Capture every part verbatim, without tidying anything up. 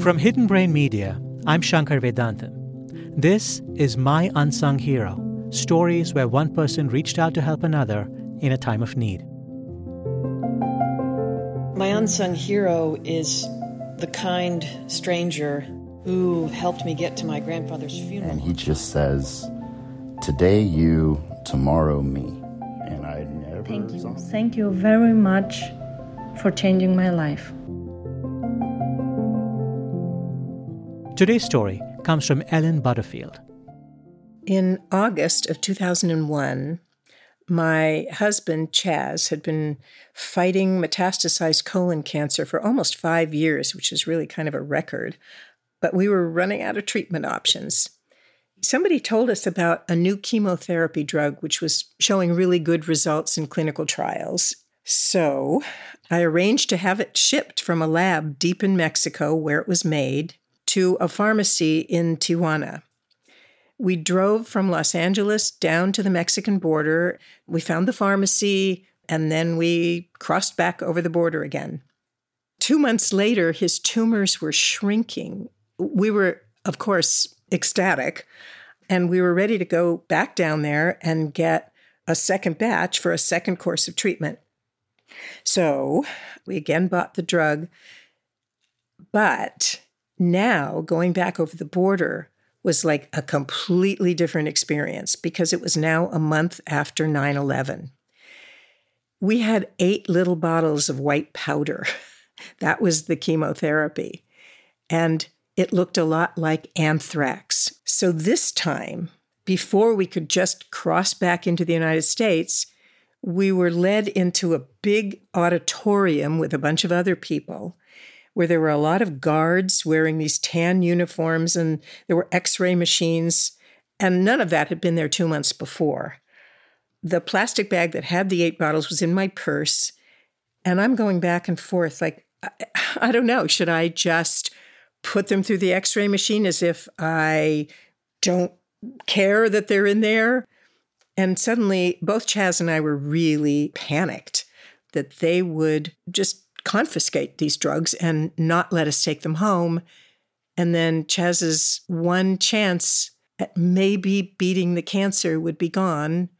From Hidden Brain Media, I'm Shankar Vedantam. This is My Unsung Hero, stories where one person reached out to help another in a time of need. My unsung hero is the kind stranger who helped me get to my grandfather's funeral. And he just says, today you, tomorrow me. And I never... Thank you. Thank you very much for changing my life. Today's story comes from Ellen Butterfield. In August of two thousand one, my husband, Chaz, had been fighting metastasized colon cancer for almost five years, which is really kind of a record, but we were running out of treatment options. Somebody told us about a new chemotherapy drug, which was showing really good results in clinical trials. So I arranged to have it shipped from a lab deep in Mexico, where it was made, to a pharmacy in Tijuana. We drove from Los Angeles down to the Mexican border. We found the pharmacy, and then we crossed back over the border again. Two months later, his tumors were shrinking. We were, of course, ecstatic, and we were ready to go back down there and get a second batch for a second course of treatment. So we again bought the drug, but now going back over the border was like a completely different experience because it was now a month after nine eleven. We had eight little bottles of white powder. That was the chemotherapy. And it looked a lot like anthrax. So this time, before we could just cross back into the United States, we were led into a big auditorium with a bunch of other people, where there were a lot of guards wearing these tan uniforms, and there were x-ray machines, and none of that had been there two months before. The plastic bag that had the eight bottles was in my purse, and I'm going back and forth like, I, I don't know, should I just put them through the x-ray machine as if I don't care that they're in there? And suddenly, both Chaz and I were really panicked that they would just confiscate these drugs and not let us take them home. And then Chaz's one chance at maybe beating the cancer would be gone.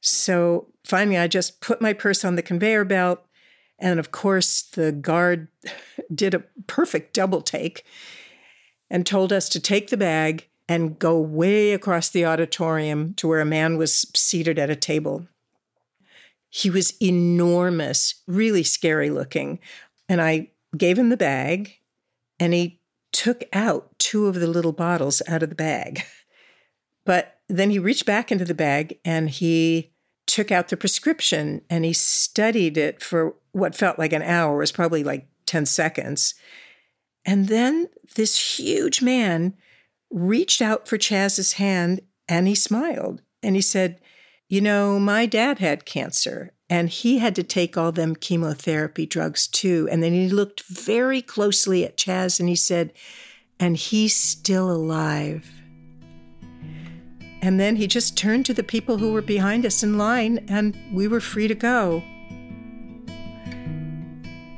So finally, I just put my purse on the conveyor belt. And of course, the guard did a perfect double take and told us to take the bag and go way across the auditorium to where a man was seated at a table. He was enormous, really scary looking. And I gave him the bag, and he took out two of the little bottles out of the bag. But then he reached back into the bag, and he took out the prescription, and he studied it for what felt like an hour. It was probably like ten seconds. And then this huge man reached out for Chaz's hand, and he smiled. And he said, you know, my dad had cancer, and he had to take all them chemotherapy drugs too. And then he looked very closely at Chaz, and he said, and he's still alive. And then he just turned to the people who were behind us in line, and we were free to go.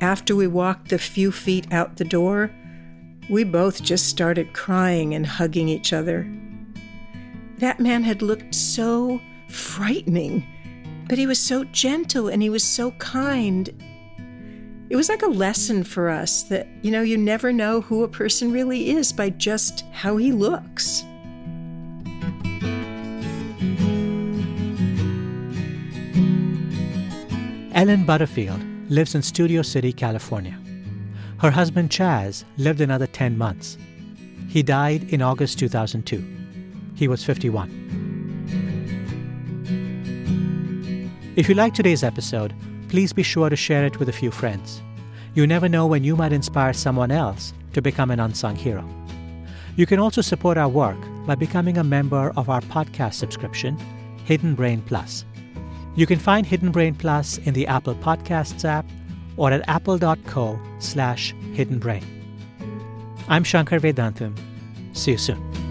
After we walked the few feet out the door, we both just started crying and hugging each other. That man had looked so frightening, but he was so gentle and he was so kind. It was like a lesson for us that, you know, you never know who a person really is by just how he looks. Ellen Butterfield lives in Studio City, California. Her husband Chaz lived another ten months. He died in August two thousand two. He was fifty-one. If you like today's episode, please be sure to share it with a few friends. You never know when you might inspire someone else to become an unsung hero. You can also support our work by becoming a member of our podcast subscription, Hidden Brain Plus. You can find Hidden Brain Plus in the Apple Podcasts app or at apple dot co slash hidden brain. I'm Shankar Vedantam. See you soon.